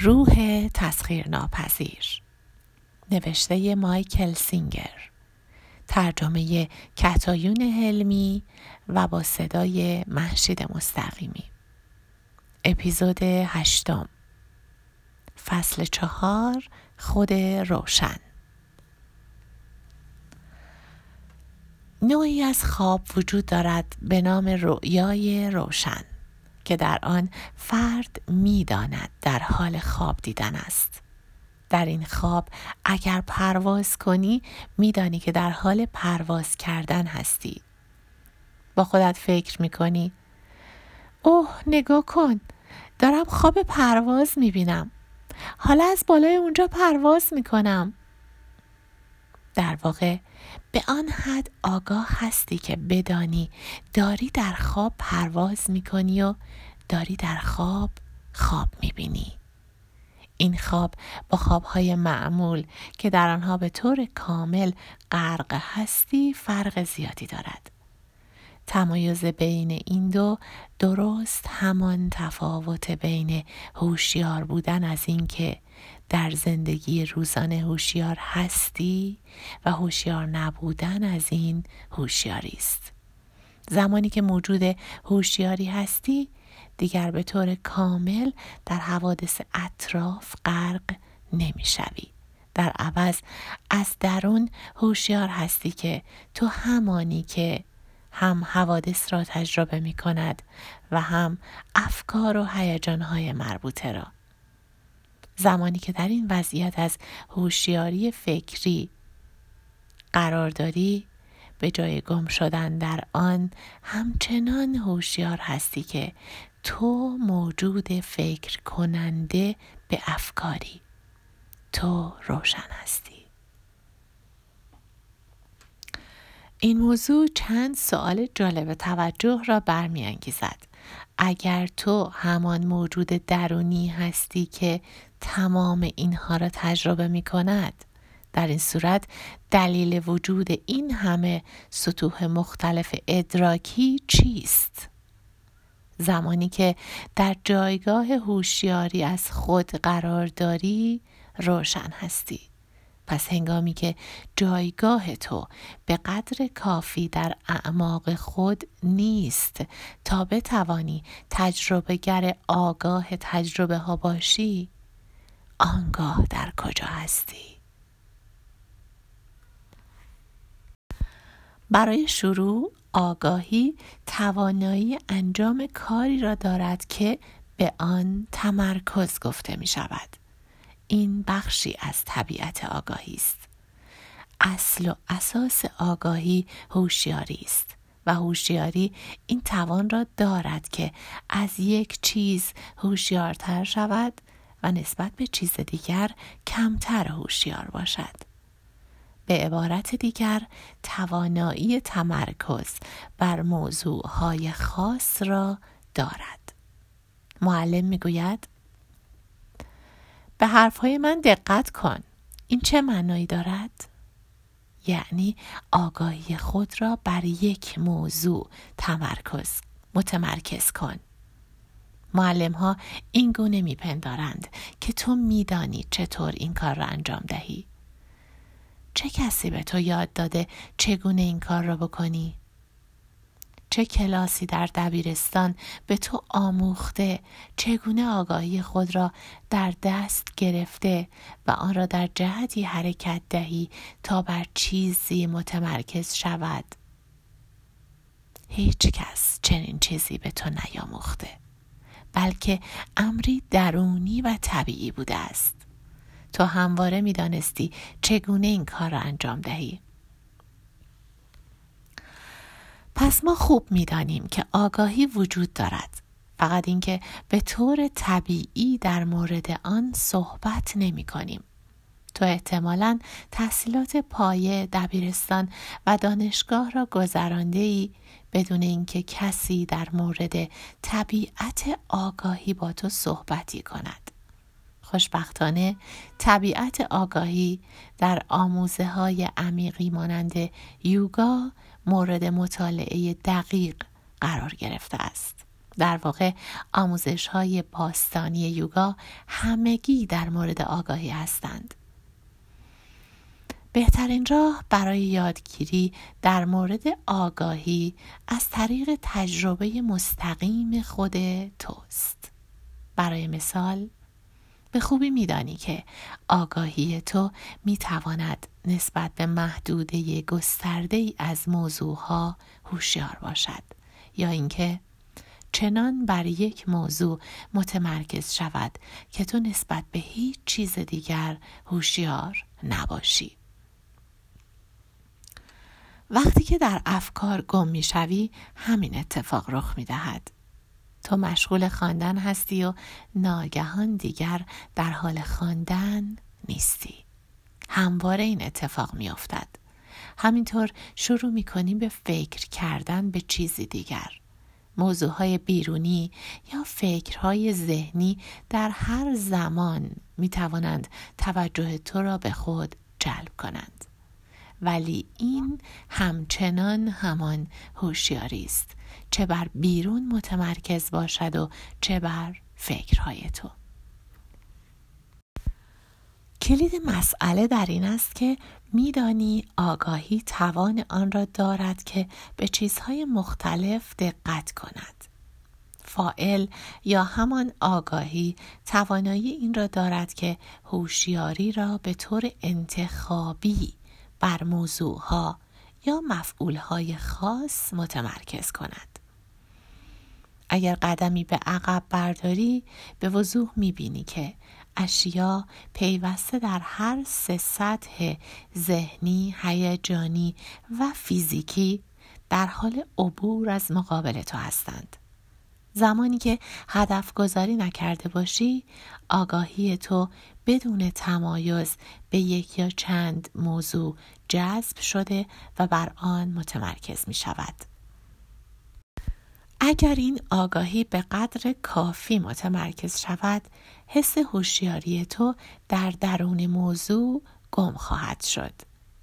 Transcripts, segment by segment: روح تسخیرناپذیر، نوشته مایکل سینگر، ترجمه کتایون هلمی و با صدای مهشید مستقیمی. اپیزود 8، فصل 4، خود روشن. نوعی از خواب وجود دارد به نام رؤیای روشن که در آن فرد می داند در حال خواب دیدن است. در این خواب اگر پرواز کنی می دانی که در حال پرواز کردن هستی. با خودت فکر می کنی اوه نگاه کن، دارم خواب پرواز می بینم، حالا از بالای اونجا پرواز می کنم. در واقع به آن حد آگاه هستی که بدانی داری در خواب پرواز میکنی و داری در خواب میبینی. این خواب با خوابهای معمول که در آنها به طور کامل غرق هستی فرق زیادی دارد. تمایز بین این دو درست همان تفاوت بین هوشیار بودن از این که در زندگی روزانه هوشیار هستی و هوشیار نبودن از این هوشیاری است. زمانی که موجود هوشیاری هستی دیگر به طور کامل در حوادث اطراف غرق نمی‌شوی. در عوض از درون هوشیار هستی که تو همانی که هم حوادث را تجربه می کند و هم افکار و هیجان‌های مربوطه را. زمانی که در این وضعیت از هوشیاری فکری قرار داری، به جای گم شدن در آن همچنان هوشیار هستی که تو موجود فکر کننده به افکاری، تو روشن هستی. این موضوع چند سوال جالب توجه را برمی‌انگیزد. اگر تو همان موجود درونی هستی که تمام اینها را تجربه می‌کند، در این صورت دلیل وجود این همه سطوح مختلف ادراکی چیست؟ زمانی که در جایگاه هوشیاری از خود قرار داری، روشن هستی. پس هنگامی که جایگاه تو به قدر کافی در اعماق خود نیست تا بتوانی تجربه‌گر آگاه تجربه ها باشی، آنگاه در کجا هستی؟ برای شروع، آگاهی توانایی انجام کاری را دارد که به آن تمرکز گفته می شود. این بخشی از طبیعت آگاهی است. اصل و اساس آگاهی هوشیاری است و هوشیاری این توان را دارد که از یک چیز هوشیارتر شود و نسبت به چیز دیگر کمتر هوشیار باشد. به عبارت دیگر، توانایی تمرکز بر موضوعهای خاص را دارد. معلم میگوید به حرفهای من دقت کن. این چه معنایی دارد؟ یعنی آگاهی خود را بر یک موضوع متمرکز کن. معلم ها این گونه میپندارند که تو میدانی چطور این کار را انجام دهی. چه کسی به تو یاد داده چگونه این کار را بکنی؟ چه کلاسی در دبیرستان به تو آموخته چگونه آگاهی خود را در دست گرفته و آن را در جهتی حرکت دهی تا بر چیزی متمرکز شود؟ هیچ کس چنین چیزی به تو نیاموخته، بلکه امری درونی و طبیعی بوده است. تو همواره می دانستی چگونه این کار را انجام دهی. پس ما خوب می‌دانیم که آگاهی وجود دارد، فقط اینکه به طور طبیعی در مورد آن صحبت نمی‌کنیم. تو احتمالاً تحصیلات پایه، دبیرستان و دانشگاه را گذرانده‌ای بدون اینکه کسی در مورد طبیعت آگاهی با تو صحبتی کند. خوشبختانه طبیعت آگاهی در آموزه‌های عمیقی مانند یوگا مورد مطالعه دقیق قرار گرفته است. در واقع آموزش های باستانی یوگا همگی در مورد آگاهی هستند. بهترین راه برای یادگیری در مورد آگاهی از طریق تجربه مستقیم خود توست. برای مثال، به خوبی میدانی که آگاهی تو میتواند نسبت به محدوده گسترده‌ای از موضوعها هوشیار باشد یا اینکه چنان بر یک موضوع متمرکز شود که تو نسبت به هیچ چیز دیگر هوشیار نباشی. وقتی که در افکار گم میشوی همین اتفاق رخ میدهد. تو مشغول خواندن هستی و ناگهان دیگر در حال خواندن نیستی. همواره این اتفاق میافتد. همینطور شروع میکنی به فکر کردن به چیزی دیگر. موضوعهای بیرونی یا فکرهای ذهنی در هر زمان میتوانند توجه تو را به خود جلب کنند. ولی این همچنان همان هوشیاری است، چه بر بیرون متمرکز باشد و چه بر فکرهای تو. کلید مسئله در این است که میدانی آگاهی توان آن را دارد که به چیزهای مختلف دقت کند. فاعل یا همان آگاهی توانایی این را دارد که هوشیاری را به طور انتخابی بر موضوعها یا مفعولهای خاص متمرکز کند. اگر قدمی به عقب برداری به وضوح می‌بینی که اشیا پیوسته در هر سه سطح ذهنی، هیجانی و فیزیکی در حال عبور از مقابل تو هستند. زمانی که هدف گذاری نکرده باشی، آگاهی تو بدون تمایز به یک یا چند موضوع جذب شده و بر آن متمرکز می شود. اگر این آگاهی به قدر کافی متمرکز شود، حس هوشیاری تو در درون موضوع گم خواهد شد.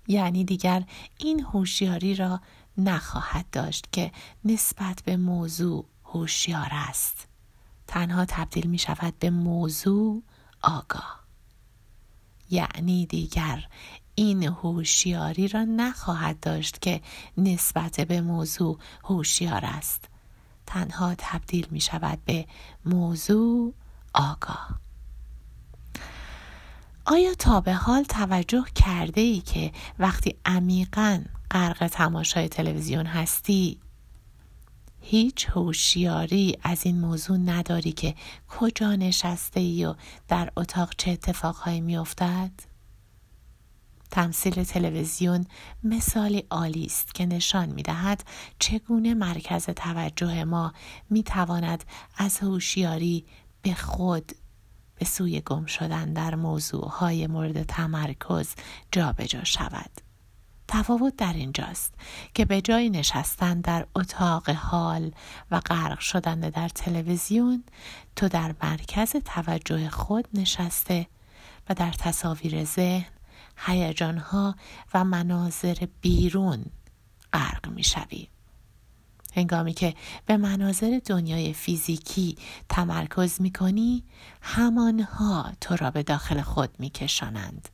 یعنی دیگر این هوشیاری را نخواهد داشت که نسبت به موضوع هوشیار است. تنها تبدیل می شود به موضوع آگاه. یعنی دیگر این هوشیاری را نخواهد داشت که نسبت به موضوع هوشیار است. تنها تبدیل می شود به موضوع آگاه. آیا تا به حال توجه کرده ای که وقتی عمیقاً غرق تماشای تلویزیون هستی، هیچ هوشیاری از این موضوع نداری که کجا نشسته ای و در اتاق چه اتفاقهایی می افتد؟ تمثیل تلویزیون مثالی عالی است که نشان می دهد چگونه مرکز توجه ما می تواند از هوشیاری به خود به سوی گم شدن در موضوعهای مورد تمرکز جابجا شود. تفاوت در اینجاست که به جای نشستن در اتاق حال و غرق شدن در تلویزیون، تو در مرکز توجه خود نشسته و در تصاویر ذهن، هیجان‌ها و مناظر بیرون غرق می‌شوی. هنگامی که به مناظر دنیای فیزیکی تمرکز می‌کنی، همانها تو را به داخل خود می‌کشانند.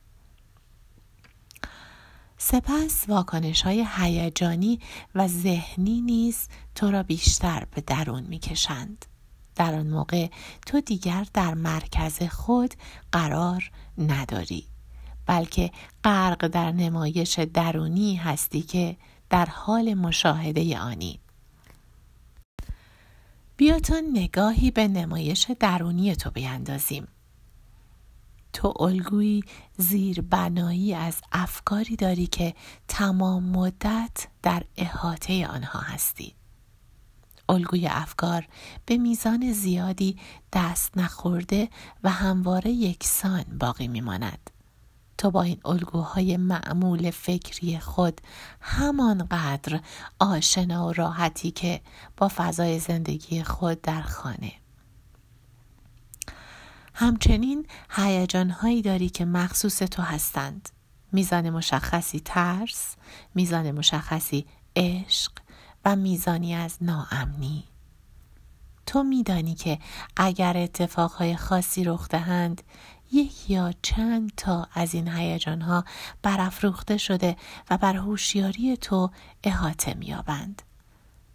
سپس واکنش‌های هیجانی و ذهنی نیز تو را بیشتر به درون می‌کشند. در آن موقع تو دیگر در مرکز خود قرار نداری، بلکه غرق در نمایش درونی هستی که در حال مشاهده آنی. بیا تا نگاهی به نمایش درونی تو بیندازیم. تو الگویی زیربنایی از افکاری داری که تمام مدت در احاطه آنها هستی. الگوی افکار به میزان زیادی دست نخورده و همواره یکسان باقی میماند. تو با این الگوهای معمول فکری خود همانقدر آشنا و راحتی که با فضای زندگی خود در خانه. همچنین هیجان‌هایی داری که مخصوص تو هستند. میزان مشخصی ترس، میزان مشخصی عشق و میزانی از ناامنی. تو میدانی که اگر اتفاقهای خاصی رخ دهند، یک یا چند تا از این هیجان‌ها برافروخته شده و بر هوشیاری تو احاطه می‌یابند.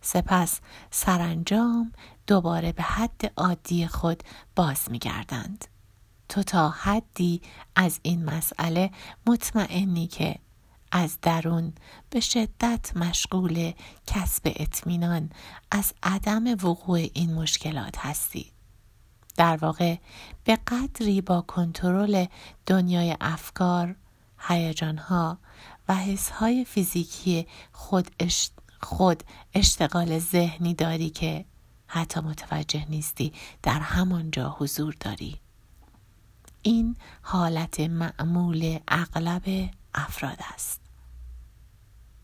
سپس سرانجام دوباره به حد عادی خود باز می‌گردند. تو تا حدی از این مسئله مطمئنی که از درون به شدت مشغول کسب اطمینان از عدم وقوع این مشکلات هستی. در واقع به قدری با کنترل دنیای افکار، هیجان‌ها و حس‌های فیزیکی خود اشتغال ذهنی داری که حتی متوجه نیستی در همانجا حضور داری. این حالت معمول اغلب افراد است.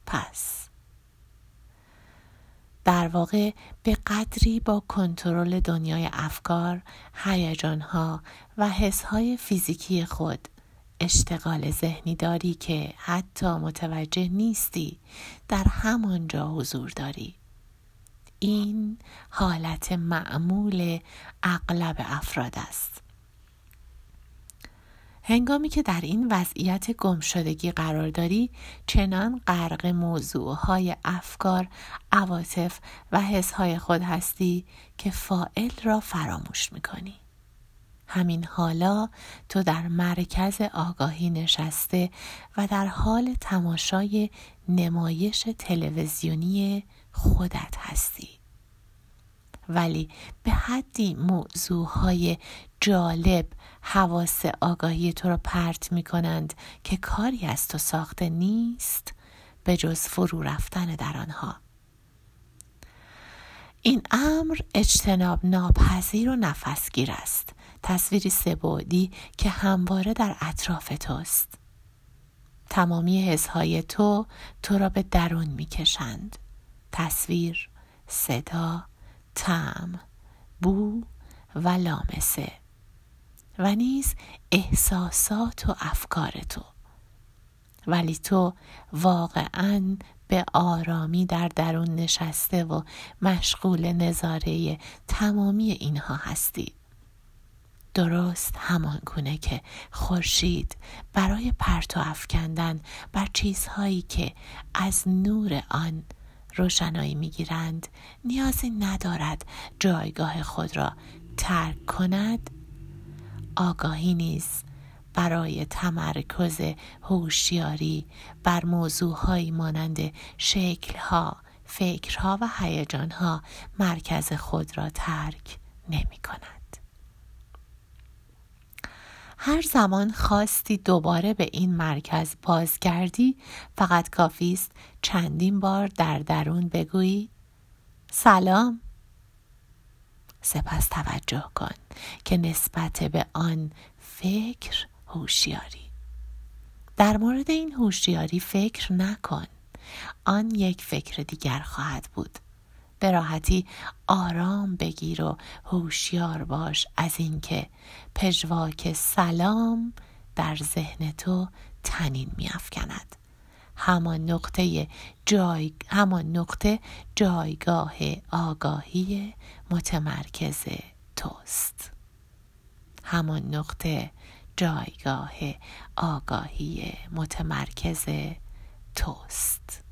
پس در واقع به قدری با کنترل دنیای افکار، هیجان‌ها و حس‌های فیزیکی خود اشتغال ذهنی داری که حتی متوجه نیستی در همانجا حضور داری. این حالت معمول اغلب افراد است. هنگامی که در این وضعیت گمشدگی قرار داری، چنان غرق موضوعهای افکار، عواطف و حسهای خود هستی که فاعل را فراموش میکنی. همین حالا تو در مرکز آگاهی نشسته و در حال تماشای نمایش تلویزیونی خودت هستی. ولی به حدی موضوعهای جالب حواس آگاهی تو را پرت می کنند که کاری از تو ساخته نیست به جز فرو رفتن در آنها. این امر اجتناب ناپذیر و نفسگیر است. تصویری سه‌بعدی که همواره در اطراف توست. تمامی حسهای تو را به درون می کشند. تصویر، صدا، طعم، بو و لامسه و نیز احساسات و افکار تو. ولی تو واقعاً به آرامی در درون نشسته و مشغول نظاره تمامی اینها هستی. درست همان گونه که خورشید برای پرتو افکندن بر چیزهایی که از نور آن روشنایی می‌گیرند نیازی ندارد جایگاه خود را ترک کند، آگاهی نیز برای تمرکز هوشیاری بر موضوع‌هایی مانند شکل‌ها، فکرها و هیجان‌ها مرکز خود را ترک نمی‌کند. هر زمان خواستی دوباره به این مرکز بازگردی، فقط کافی است چندین بار در درون بگویی سلام. سپس توجه کن که نسبت به آن فکر هوشیاری. در مورد این هوشیاری فکر نکن. آن یک فکر دیگر خواهد بود. به راحتی آرام بگیر و هوشیار باش از اینکه پژواک سلام در ذهن تو طنین می‌افکند. همان نقطه جایگاه آگاهی متمرکز توست. همان نقطه جایگاه آگاهی متمرکز توست.